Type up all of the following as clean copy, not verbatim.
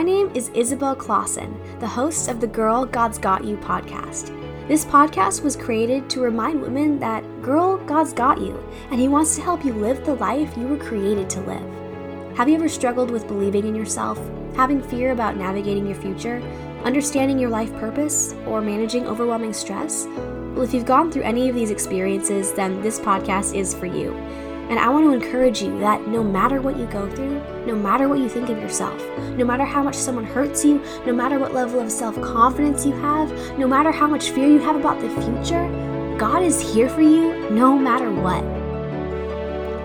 My name is Isabel Clausen, the host of the Girl, God's Got You podcast. This podcast was created to remind women that, girl, God's got you, and He wants to help you live the life you were created to live. Have you ever struggled with believing in yourself, having fear about navigating your future, understanding your life purpose, or managing overwhelming stress? Well, if you've gone through any of these experiences, then this podcast is for you. And I want to encourage you that no matter what you go through, no matter what you think of yourself, no matter how much someone hurts you, no matter what level of self-confidence you have, no matter how much fear you have about the future, God is here for you no matter what.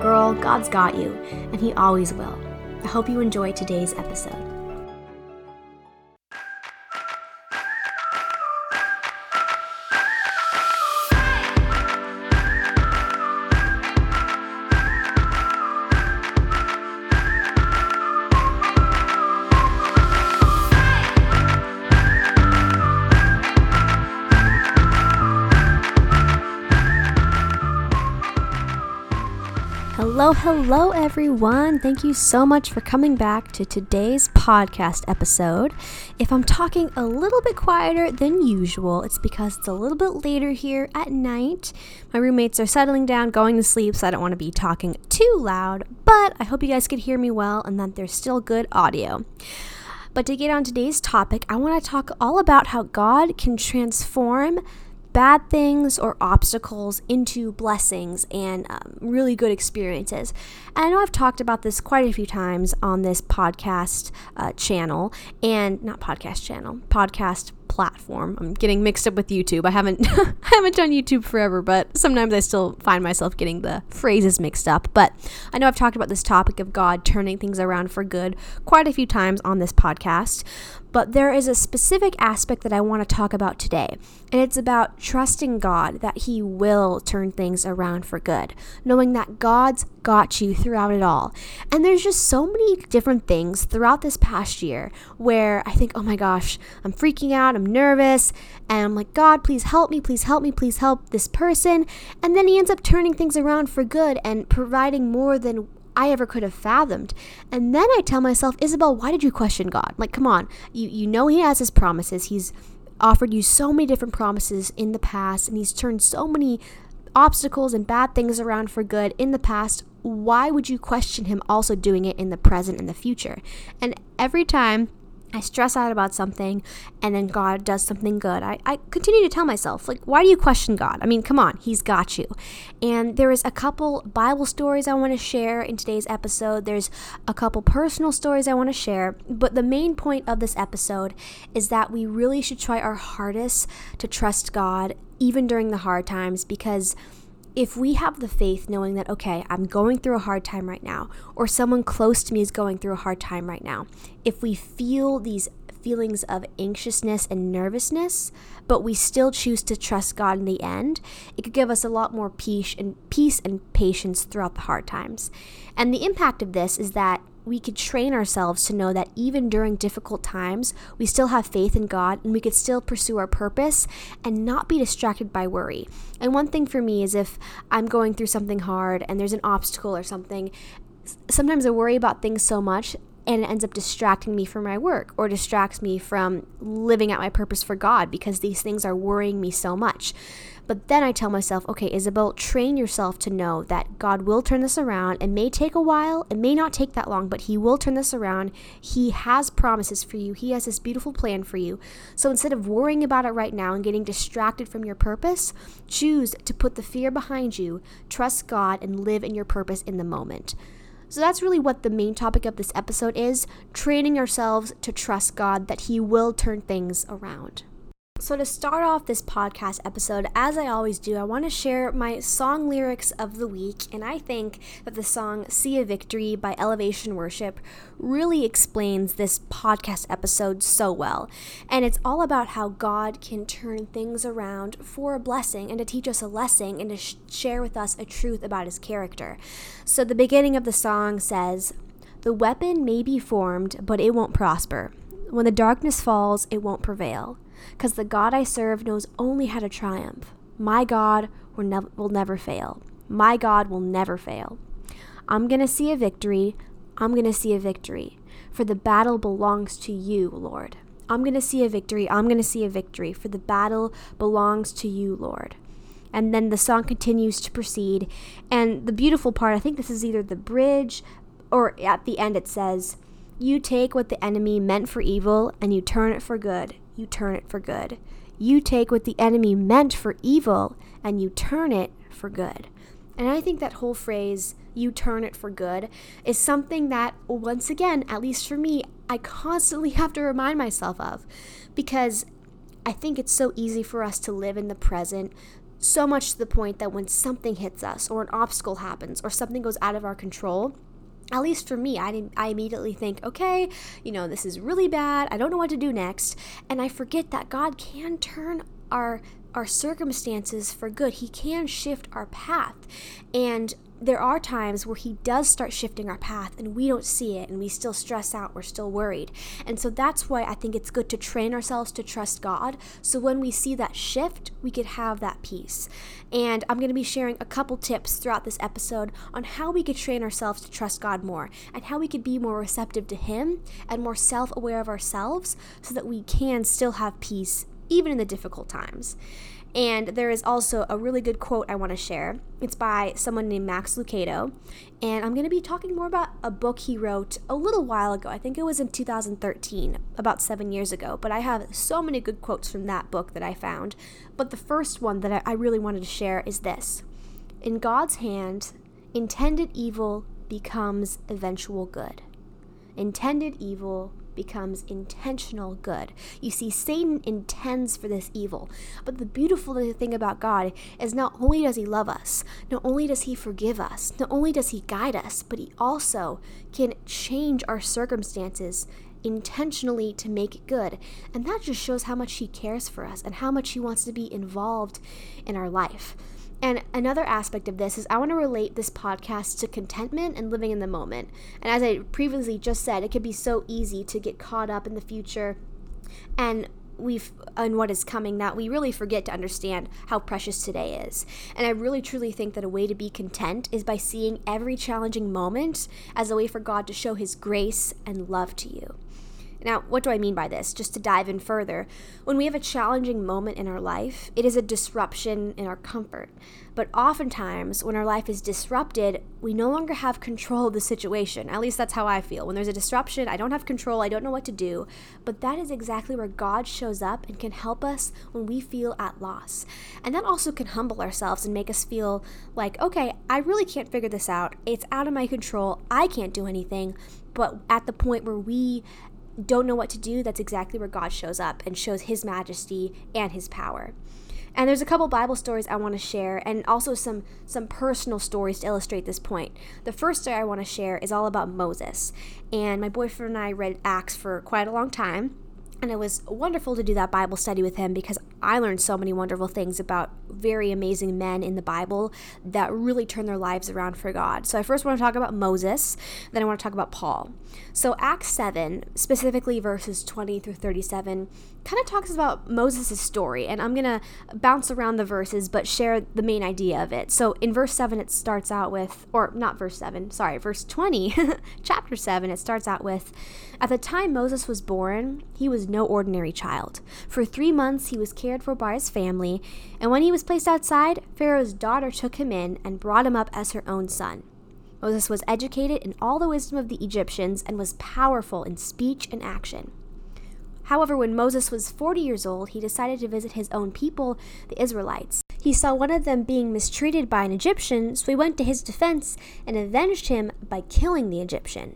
Girl, God's got you, and He always will. I hope you enjoy today's episode. Hello everyone, thank you so much for coming back to today's podcast episode. If I'm talking a little bit quieter than usual, it's because it's a little bit later here at night. My roommates are settling down, going to sleep, so I don't want to be talking too loud, but I hope you guys could hear me well and that there's still good audio. But to get on today's topic, I want to talk all about how God can transform bad things or obstacles into blessings and really good experiences. And I know I've talked about this quite a few times on this podcast channel and podcast platform. I'm getting mixed up with YouTube. I haven't done YouTube forever, but sometimes I still find myself getting the phrases mixed up. But I know I've talked about this topic of God turning things around for good quite a few times on this podcast. But there is a specific aspect that I want to talk about today, and it's about trusting God that He will turn things around for good, knowing that God's got you throughout it all. And there's just so many different things throughout this past year where I think, oh my gosh, I'm freaking out, I'm nervous, and I'm like, God, please help this person. And then He ends up turning things around for good and providing more than I ever could have fathomed. And then I tell myself, Isabel, why did you question God? Like, come on, you know He has His promises. He's offered you so many different promises in the past, and He's turned so many obstacles and bad things around for good in the past. Why would you question Him also doing it in the present and the future? And every time I stress out about something and then God does something good, I continue to tell myself, like, why do you question God? I mean, come on, He's got you. And there is a couple Bible stories I want to share in today's episode. There's a couple personal stories I want to share. But the main point of this episode is that we really should try our hardest to trust God even during the hard times, because if we have the faith knowing that, okay, I'm going through a hard time right now, or someone close to me is going through a hard time right now, if we feel these feelings of anxiousness and nervousness, but we still choose to trust God in the end, it could give us a lot more peace and patience throughout the hard times. And the impact of this is that we could train ourselves to know that even during difficult times, we still have faith in God and we could still pursue our purpose and not be distracted by worry. And one thing for me is if I'm going through something hard and there's an obstacle or something, sometimes I worry about things so much and it ends up distracting me from my work or distracts me from living out my purpose for God because these things are worrying me so much. But then I tell myself, okay, Isabel, train yourself to know that God will turn this around. It may take a while, it may not take that long, but He will turn this around. He has promises for you. He has this beautiful plan for you. So instead of worrying about it right now and getting distracted from your purpose, choose to put the fear behind you, trust God, and live in your purpose in the moment. So that's really what the main topic of this episode is, training ourselves to trust God that He will turn things around. So to start off this podcast episode, as I always do, I want to share my song lyrics of the week, and I think that the song See a Victory by Elevation Worship really explains this podcast episode so well. And it's all about how God can turn things around for a blessing and to teach us a lesson and to share with us a truth about His character. So the beginning of the song says, "The weapon may be formed, but it won't prosper. When the darkness falls, it won't prevail. Because the God I serve knows only how to triumph. My God will never fail. My God will never fail. I'm going to see a victory. I'm going to see a victory. for the battle belongs to you, Lord. I'm going to see a victory. I'm going to see a victory, for the battle belongs to you, Lord. And then the song continues to proceed. And the beautiful part, I think this is either the bridge or at the end, it says, you take what the enemy meant for evil and you turn it for good. You turn it for good. You take what the enemy meant for evil and you turn it for good. And I think that whole phrase, you turn it for good, is something that, once again, at least for me, I constantly have to remind myself of, because I think it's so easy for us to live in the present, so much to the point that when something hits us or an obstacle happens or something goes out of our control, at least for me, I immediately think, okay, this is really bad. I don't know what to do next. And I forget that God can turn our circumstances for good. He can shift our path. And there are times where he does start shifting our path and we don't see it and we still stress out, we're still worried. And so that's why I think it's good to train ourselves to trust God, so when we see that shift, we could have that peace. And I'm going to be sharing a couple tips throughout this episode on how we could train ourselves to trust God more and how we could be more receptive to him and more self-aware of ourselves so that we can still have peace even in the difficult times. And there is also a really good quote I want to share. It's by someone named Max Lucado. And I'm going to be talking more about a book he wrote a little while ago. I think it was in 2013, about 7 years ago. But I have so many good quotes from that book that I found. But the first one that I really wanted to share is this. In God's hand, intended evil becomes eventual good. Intended evil becomes intentional good. You see, Satan intends for this evil, but the beautiful thing about God is not only does he love us, not only does he forgive us, not only does he guide us, but he also can change our circumstances intentionally to make it good. And that just shows how much he cares for us and how much he wants to be involved in our life. And another aspect of this is I want to relate this podcast to contentment and living in the moment. And as I previously just said, it can be so easy to get caught up in the future and what is coming that we really forget to understand how precious today is. And I really truly think that a way to be content is by seeing every challenging moment as a way for God to show his grace and love to you. Now, what do I mean by this? Just to dive in further, when we have a challenging moment in our life, it is a disruption in our comfort. But oftentimes, when our life is disrupted, we no longer have control of the situation. At least that's how I feel. When there's a disruption, I don't have control. I don't know what to do. But that is exactly where God shows up and can help us when we feel at loss. And that also can humble ourselves and make us feel like, okay, I really can't figure this out. It's out of my control. I can't do anything. But at the point where we don't know what to do, that's exactly where God shows up and shows his majesty and his power. And there's a couple Bible stories I want to share, and also some personal stories to illustrate this point. The first story I want to share is all about Moses. And my boyfriend and I read Acts for quite a long time. And it was wonderful to do that Bible study with him because I learned so many wonderful things about very amazing men in the Bible that really turned their lives around for God. So I first want to talk about Moses, then I want to talk about Paul. So Acts 7, specifically verses 20 through 37, kind of talks about Moses' story. And I'm going to bounce around the verses, but share the main idea of it. So in verse 7, it starts out with, or not verse 7, sorry, verse 20, chapter 7, it starts out with, at the time Moses was born, he was no ordinary child. For 3 months he was cared for by his family, and when he was placed outside, Pharaoh's daughter took him in and brought him up as her own son. Moses was educated in all the wisdom of the Egyptians and was powerful in speech and action. However, when Moses was 40 years old, he decided to visit his own people, the Israelites. He saw one of them being mistreated by an Egyptian, so he went to his defense and avenged him by killing the Egyptian.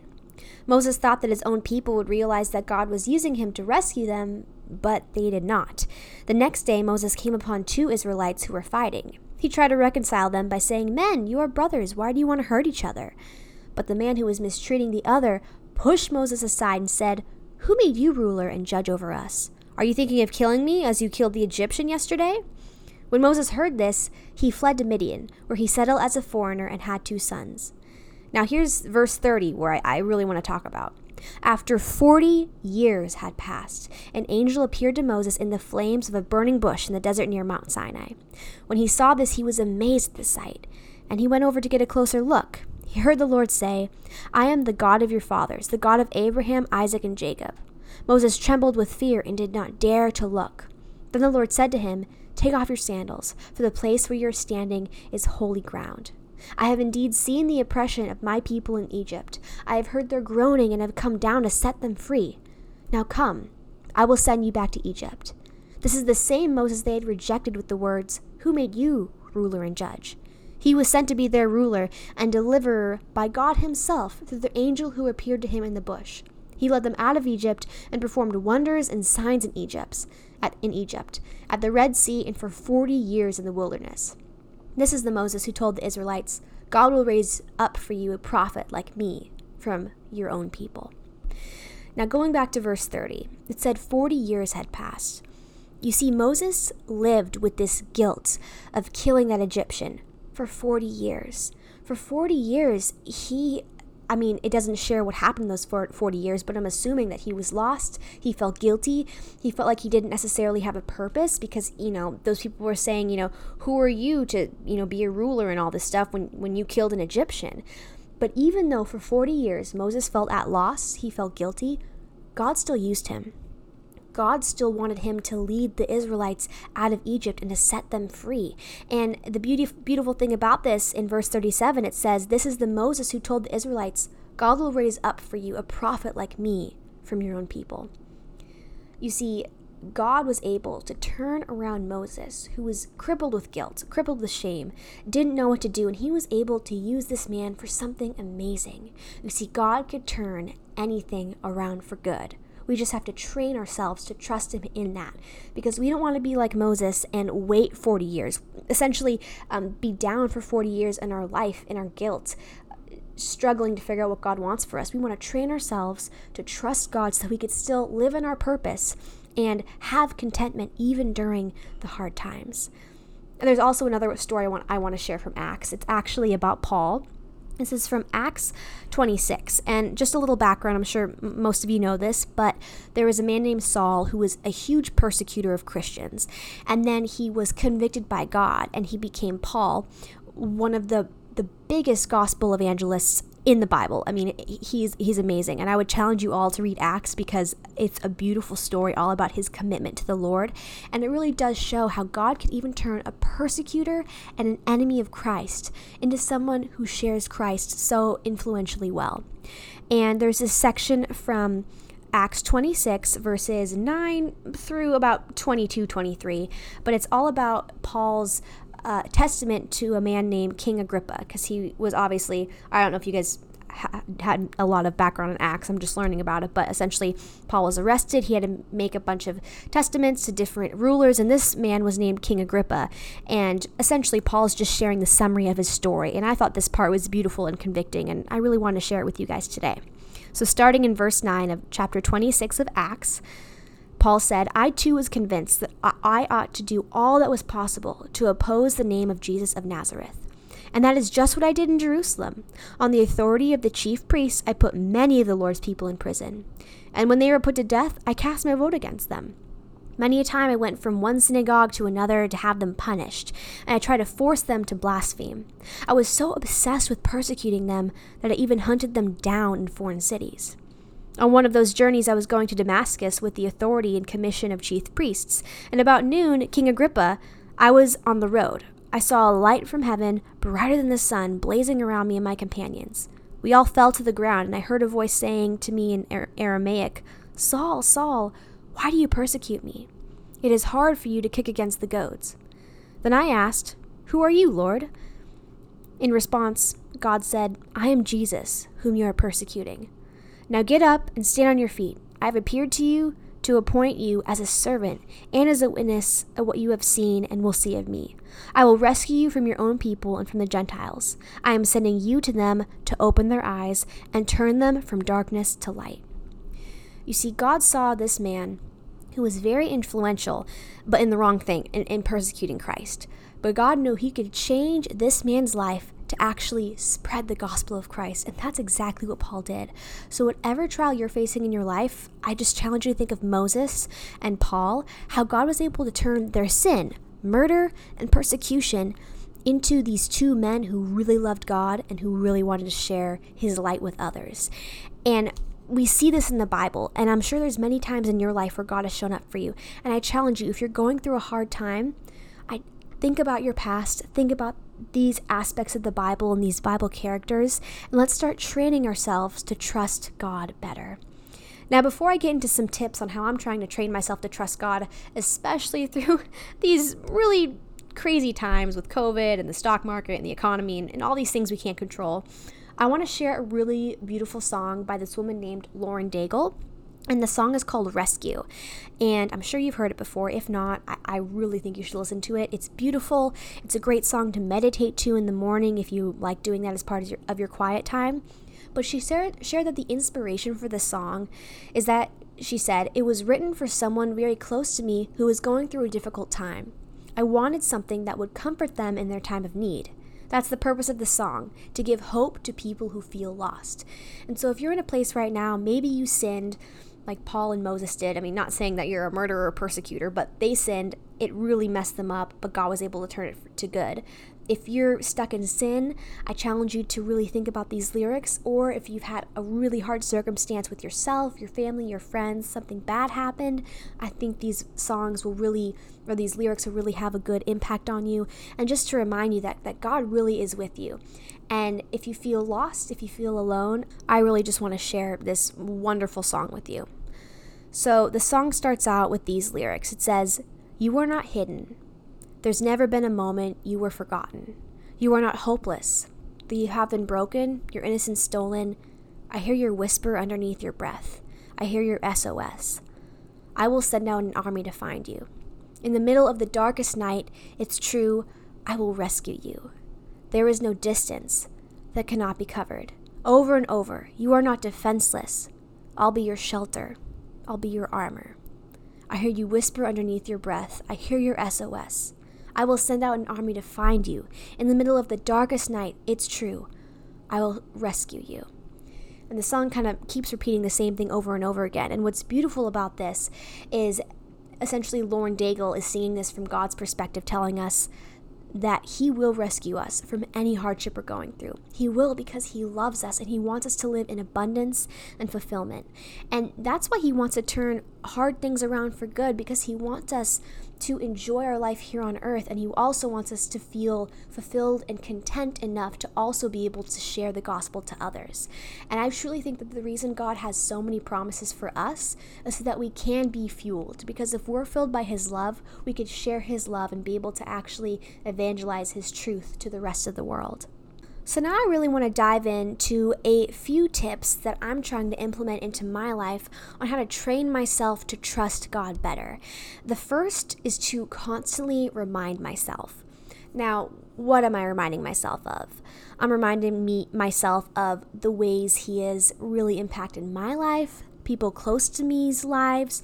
Moses thought that his own people would realize that God was using him to rescue them, but they did not. The next day, Moses came upon 2 Israelites who were fighting. He tried to reconcile them by saying, "Men, you are brothers. Why do you want to hurt each other?" But the man who was mistreating the other pushed Moses aside and said, "Who made you ruler and judge over us? Are you thinking of killing me as you killed the Egyptian yesterday?" When Moses heard this, he fled to Midian, where he settled as a foreigner and had 2 sons. Now here's verse 30 where I really want to talk about. After 40 years had passed, an angel appeared to Moses in the flames of a burning bush in the desert near Mount Sinai. When he saw this, he was amazed at the sight, and he went over to get a closer look. he heard the Lord say, I am the God of your fathers, the God of Abraham, Isaac, and Jacob. Moses trembled with fear and did not dare to look. Then the Lord said to him, Take off your sandals, for the place where you are standing is holy ground. I have indeed seen the oppression of my people in Egypt. I have heard their groaning and have come down to set them free. Now come, I will send you back to Egypt. This is the same Moses they had rejected with the words, Who made you ruler and judge? He was sent to be their ruler and deliverer by God himself through the angel who appeared to him in the bush. He led them out of Egypt and performed wonders and signs in Egypt, at the Red Sea, and for 40 years in the wilderness. This is the Moses who told the Israelites, God will raise up for you a prophet like me from your own people. Now going back to verse 30, it said 40 years had passed. You see, Moses lived with this guilt of killing that Egyptian for 40 years. For 40 years, it doesn't share what happened in those 40 years, but I'm assuming that he was lost. He felt guilty. He felt like he didn't necessarily have a purpose because, those people were saying, who are you to, be a ruler and all this stuff when you killed an Egyptian? But even though for 40 years Moses felt at loss, he felt guilty, God still used him. God still wanted him to lead the Israelites out of Egypt and to set them free. And the beautiful thing about this, in verse 37, it says, This is the Moses who told the Israelites, God will raise up for you a prophet like me from your own people. You see, God was able to turn around Moses, who was crippled with guilt, crippled with shame, didn't know what to do, and he was able to use this man for something amazing. You see, God could turn anything around for good. We just have to train ourselves to trust him in that, because we don't want to be like Moses and wait 40 years, essentially be down for 40 years in our life, in our guilt, struggling to figure out what God wants for us. We want to train ourselves to trust God so we could still live in our purpose and have contentment even during the hard times. And there's also another story I want to share from Acts. It's actually about Paul. This is from Acts 26, and just a little background, I'm sure most of you know this, but there was a man named Saul who was a huge persecutor of Christians, and then he was convicted by God, and he became Paul, one of the biggest gospel evangelists in the Bible. I mean, he's amazing, and I would challenge you all to read Acts because it's a beautiful story all about his commitment to the Lord, and it really does show how God could even turn a persecutor and an enemy of Christ into someone who shares Christ so influentially well. And there's this section from Acts 26, verses 9 through about 22, 23, but it's all about Paul's testament to a man named King Agrippa, because he was obviously, I don't know if you guys had a lot of background in Acts, I'm just learning about it, but essentially Paul was arrested, he had to make a bunch of testaments to different rulers, and this man was named King Agrippa, and essentially Paul's just sharing the summary of his story, and I thought this part was beautiful and convicting, and I really want to share it with you guys today. So starting in verse 9 of chapter 26 of Acts, Paul said, I too was convinced that I ought to do all that was possible to oppose the name of Jesus of Nazareth. And that is just what I did in Jerusalem. On the authority of the chief priests, I put many of the Lord's people in prison. And when they were put to death, I cast my vote against them. Many a time I went from one synagogue to another to have them punished, and I tried to force them to blaspheme. I was so obsessed with persecuting them that I even hunted them down in foreign cities. On one of those journeys, I was going to Damascus with the authority and commission of chief priests, and about noon, King Agrippa, I was on the road. I saw a light from heaven, brighter than the sun, blazing around me and my companions. We all fell to the ground, and I heard a voice saying to me in Aramaic, Saul, Saul, why do you persecute me? It is hard for you to kick against the goads. Then I asked, Who are you, Lord? In response, God said, I am Jesus, whom you are persecuting. Now get up and stand on your feet. I have appeared to you to appoint you as a servant and as a witness of what you have seen and will see of me. I will rescue you from your own people and from the Gentiles. I am sending you to them to open their eyes and turn them from darkness to light. You see, God saw this man who was very influential, but in the wrong thing, in persecuting Christ. But God knew he could change this man's life to actually spread the gospel of Christ. And that's exactly what Paul did. So whatever trial you're facing in your life, I just challenge you to think of Moses and Paul, how God was able to turn their sin, murder, and persecution into these two men who really loved God and who really wanted to share his light with others. And we see this in the Bible, and I'm sure there's many times in your life where God has shown up for you. And I challenge you, if you're going through a hard time, think about your past, think about these aspects of the Bible and these Bible characters, and let's start training ourselves to trust God better. Now, before I get into some tips on how I'm trying to train myself to trust God, especially through these really crazy times with COVID and the stock market and the economy and all these things we can't control, I want to share a really beautiful song by this woman named Lauren Daigle. And the song is called Rescue, and I'm sure you've heard it before. If not, I really think you should listen to it. It's beautiful. It's a great song to meditate to in the morning if you like doing that as part of your quiet time. But she shared that the inspiration for this song is that, she said, it was written for someone very close to me who was going through a difficult time. I wanted something that would comfort them in their time of need. That's the purpose of the song, to give hope to people who feel lost. And so if you're in a place right now, maybe you sinned like Paul and Moses did. I mean, not saying that you're a murderer or persecutor, but they sinned. It really messed them up, but God was able to turn it to good. If you're stuck in sin, I challenge you to really think about these lyrics, or if you've had a really hard circumstance with yourself, your family, your friends, something bad happened, I think these lyrics will really have a good impact on you. And just to remind you that God really is with you. And if you feel lost, if you feel alone, I really just want to share this wonderful song with you. So the song starts out with these lyrics. It says, "You are not hidden. There's never been a moment you were forgotten. You are not hopeless, though you have been broken, your innocence stolen. I hear your whisper underneath your breath. I hear your SOS. I will send out an army to find you. In the middle of the darkest night, it's true, I will rescue you. There is no distance that cannot be covered. Over and over, you are not defenseless. I'll be your shelter. I'll be your armor. I hear you whisper underneath your breath. I hear your SOS. I will send out an army to find you. In the middle of the darkest night, it's true, I will rescue you." And the song kind of keeps repeating the same thing over and over again. And what's beautiful about this is essentially Lauren Daigle is seeing this from God's perspective, telling us that he will rescue us from any hardship we're going through. He will, because he loves us and he wants us to live in abundance and fulfillment. And that's why he wants to turn hard things around for good, because he wants us to enjoy our life here on earth, and he also wants us to feel fulfilled and content enough to also be able to share the gospel to others. And I truly think that the reason God has so many promises for us is so that we can be fueled, because if we're filled by his love, we could share his love and be able to actually evangelize his truth to the rest of the world. So now I really want to dive into a few tips that I'm trying to implement into my life on how to train myself to trust God better. The first is to constantly remind myself. Now, what am I reminding myself of? I'm reminding myself of the ways he has really impacted my life, people close to me's lives,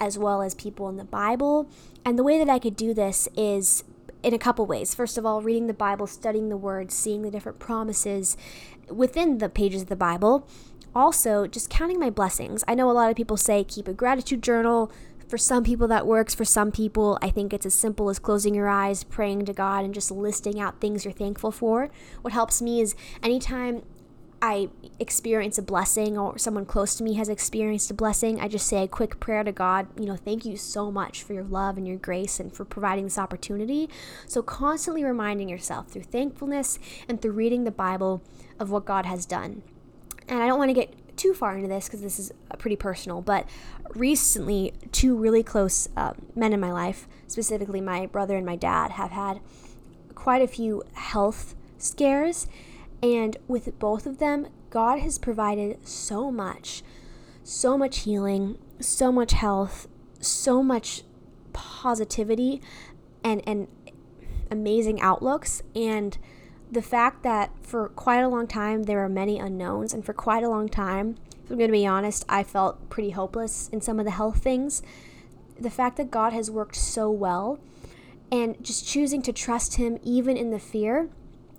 as well as people in the Bible. And the way that I could do this is in a couple ways. First of all, reading the Bible, studying the Word, seeing the different promises within the pages of the Bible. Also, just counting my blessings. I know a lot of people say keep a gratitude journal. For some people that works. For some people, I think it's as simple as closing your eyes, praying to God, and just listing out things you're thankful for. What helps me is anytime I experience a blessing or someone close to me has experienced a blessing, I just say a quick prayer to God, thank you so much for your love and your grace and for providing this opportunity. So constantly reminding yourself through thankfulness and through reading the Bible of what God has done. And I don't want to get too far into this because this is pretty personal, but recently two really close men in my life, specifically my brother and my dad, have had quite a few health scares. And with both of them, God has provided so much healing, so much health, so much positivity and amazing outlooks. And the fact that for quite a long time, there were many unknowns. And for quite a long time, if I'm going to be honest, I felt pretty hopeless in some of the health things. The fact that God has worked so well and just choosing to trust him even in the fear,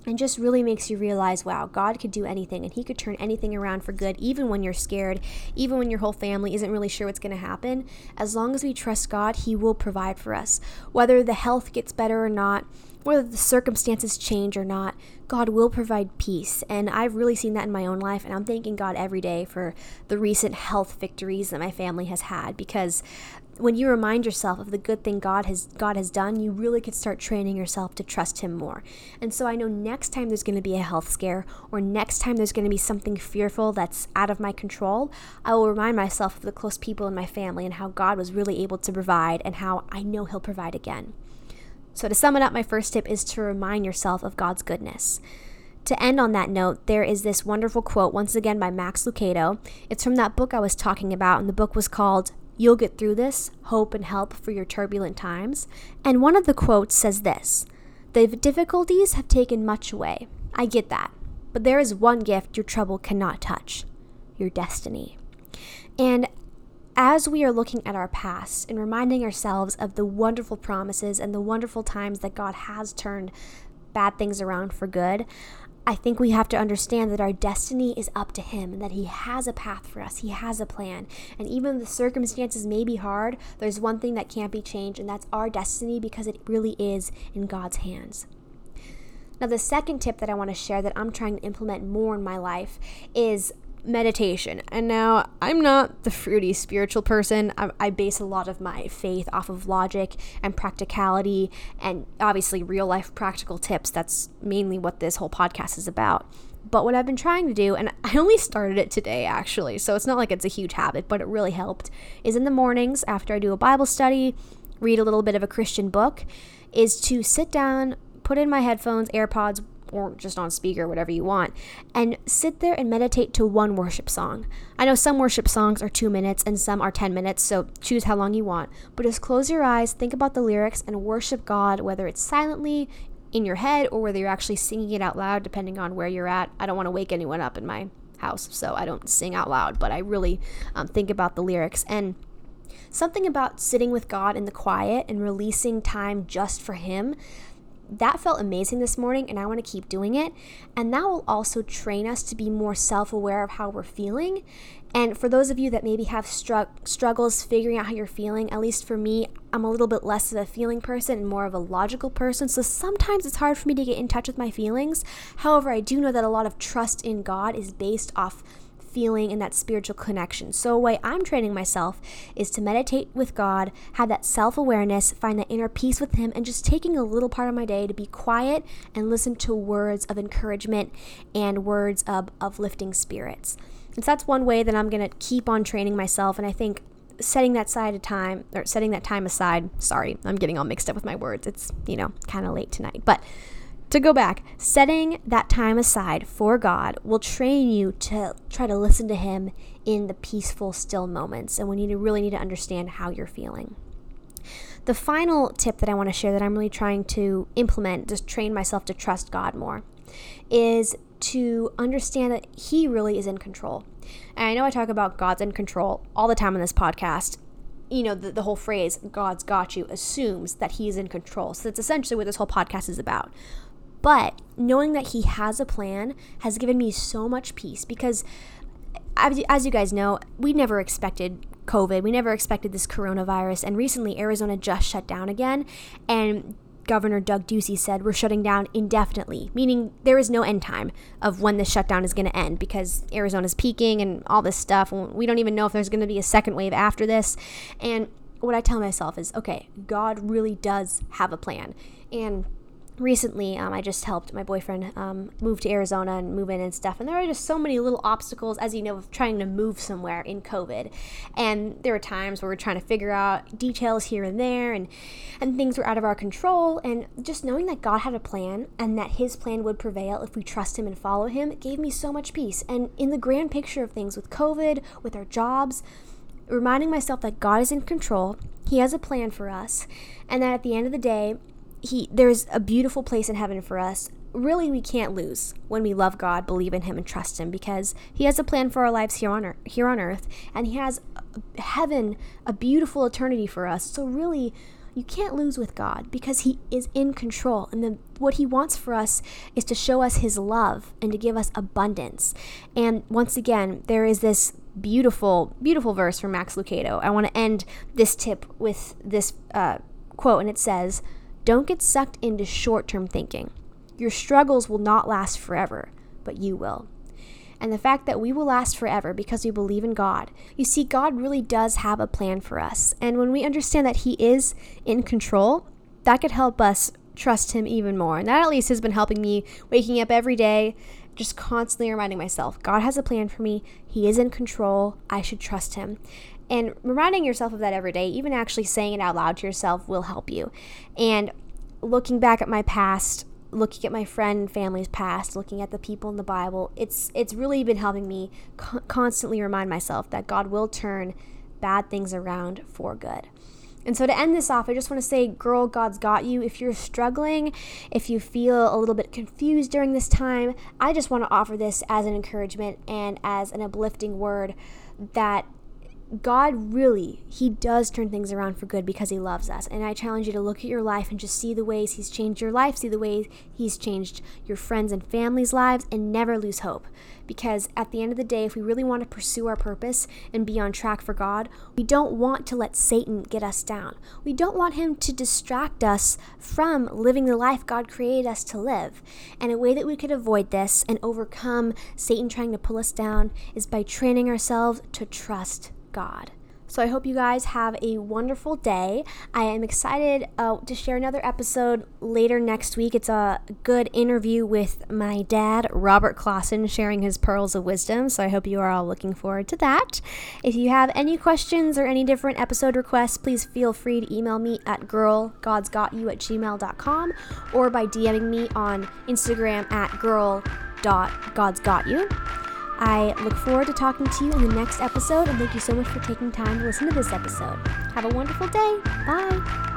and just really makes you realize, wow, God could do anything and he could turn anything around for good, even when you're scared, even when your whole family isn't really sure what's going to happen. As long as we trust God, he will provide for us. Whether the health gets better or not, whether the circumstances change or not, God will provide peace. And I've really seen that in my own life, and I'm thanking God every day for the recent health victories that my family has had, because when you remind yourself of the good thing God has done, you really could start training yourself to trust him more. And so I know next time there's going to be a health scare, or next time there's going to be something fearful that's out of my control, I will remind myself of the close people in my family and how God was really able to provide, and how I know he'll provide again. So to sum it up, my first tip is to remind yourself of God's goodness. To end on that note, there is this wonderful quote, once again by Max Lucado. It's from that book I was talking about, and the book was called You'll Get Through This, Hope and Help for Your Turbulent Times. And one of the quotes says this: "The difficulties have taken much away." I get that. But there is one gift your trouble cannot touch: your destiny. And as we are looking at our past and reminding ourselves of the wonderful promises and the wonderful times that God has turned bad things around for good, I think we have to understand that our destiny is up to him, and that he has a path for us. He has a plan. And even if the circumstances may be hard, there's one thing that can't be changed, and that's our destiny, because it really is in God's hands. Now, the second tip that I want to share that I'm trying to implement more in my life is meditation. And now, I'm not the fruity spiritual person. I base a lot of my faith off of logic and practicality, and obviously real life practical tips. That's mainly what this whole podcast is about. But what I've been trying to do, and I only started it today actually, so it's not like it's a huge habit, but it really helped, is in the mornings after I do a Bible study, read a little bit of a Christian book, is to sit down, put in my headphones, AirPods, or just on speaker, whatever you want, and sit there and meditate to one worship song. I know some worship songs are 2 minutes and some are 10 minutes, so choose how long you want, but just close your eyes, think about the lyrics, and worship God, whether it's silently in your head or whether you're actually singing it out loud, depending on where you're at. I don't want to wake anyone up in my house, so I don't sing out loud, but I really think about the lyrics. And something about sitting with God in the quiet and releasing time just for him, that felt amazing this morning, and I want to keep doing it. And that will also train us to be more self-aware of how we're feeling. And for those of you that maybe have struggles figuring out how you're feeling, at least for me, I'm a little bit less of a feeling person and more of a logical person, so sometimes it's hard for me to get in touch with my feelings. However, I do know that a lot of trust in God is based off feeling and that spiritual connection. So a way I'm training myself is to meditate with God, have that self-awareness, find that inner peace with him, and just taking a little part of my day to be quiet and listen to words of encouragement and words of uplifting spirits. And so that's one way that I'm going to keep on training myself. And I think setting that time aside, I'm getting all mixed up with my words. It's, kind of late tonight, but to go back, setting that time aside for God will train you to try to listen to him in the peaceful, still moments. And when you really need to understand how you're feeling. The final tip that I want to share that I'm really trying to implement, just train myself to trust God more, is to understand that he really is in control. And I know I talk about God's in control all the time on this podcast. The whole phrase, God's got you, assumes that he's in control. So that's essentially what this whole podcast is about. But knowing that he has a plan has given me so much peace, because as you guys know, we never expected COVID. We never expected this coronavirus. And recently, Arizona just shut down again. And Governor Doug Ducey said, we're shutting down indefinitely, meaning there is no end time of when this shutdown is going to end, because Arizona's peaking and all this stuff. We don't even know if there's going to be a second wave after this. And what I tell myself is, okay, God really does have a plan. And recently, I just helped my boyfriend move to Arizona and move in and stuff. And there are just so many little obstacles, as you know, of trying to move somewhere in COVID. And there were times where we're trying to figure out details here and there, and things were out of our control. And just knowing that God had a plan, and that his plan would prevail if we trust him and follow him, gave me so much peace. And in the grand picture of things with COVID, with our jobs, reminding myself that God is in control, he has a plan for us, and that at the end of the day, there's a beautiful place in heaven for us. Really, we can't lose when we love God, believe in him, and trust him, because he has a plan for our lives here on earth, and he has heaven, a beautiful eternity for us. So really, you can't lose with God, because he is in control. And what he wants for us is to show us his love and to give us abundance. And once again, there is this beautiful, beautiful verse from Max Lucado. I want to end this tip with this quote, and it says, Don't get sucked into short-term thinking. Your struggles will not last forever, but you will. And the fact that we will last forever because we believe in God. You see, God really does have a plan for us. And when we understand that He is in control, that could help us trust Him even more. And that at least has been helping me, waking up every day, just constantly reminding myself, God has a plan for me. He is in control. I should trust Him. And reminding yourself of that every day, even actually saying it out loud to yourself, will help you. And looking back at my past, looking at my friend and family's past, looking at the people in the Bible, it's really been helping me constantly remind myself that God will turn bad things around for good. And so to end this off, I just want to say, girl, God's got you. If you're struggling, if you feel a little bit confused during this time, I just want to offer this as an encouragement and as an uplifting word that God really, He does turn things around for good because He loves us. And I challenge you to look at your life and just see the ways He's changed your life, see the ways He's changed your friends and family's lives, and never lose hope. Because at the end of the day, if we really want to pursue our purpose and be on track for God, we don't want to let Satan get us down. We don't want him to distract us from living the life God created us to live. And a way that we could avoid this and overcome Satan trying to pull us down is by training ourselves to trust God. So I hope you guys have a wonderful day. I am excited to share another episode later next week. It's a good interview with my dad, Robert Clausen, sharing his pearls of wisdom. So I hope you are all looking forward to that. If you have any questions or any different episode requests, please feel free to email me at girlgodsgotyou@gmail.com or by DMing me on Instagram at girl.godsgotyou. I look forward to talking to you in the next episode, and thank you so much for taking time to listen to this episode. Have a wonderful day. Bye.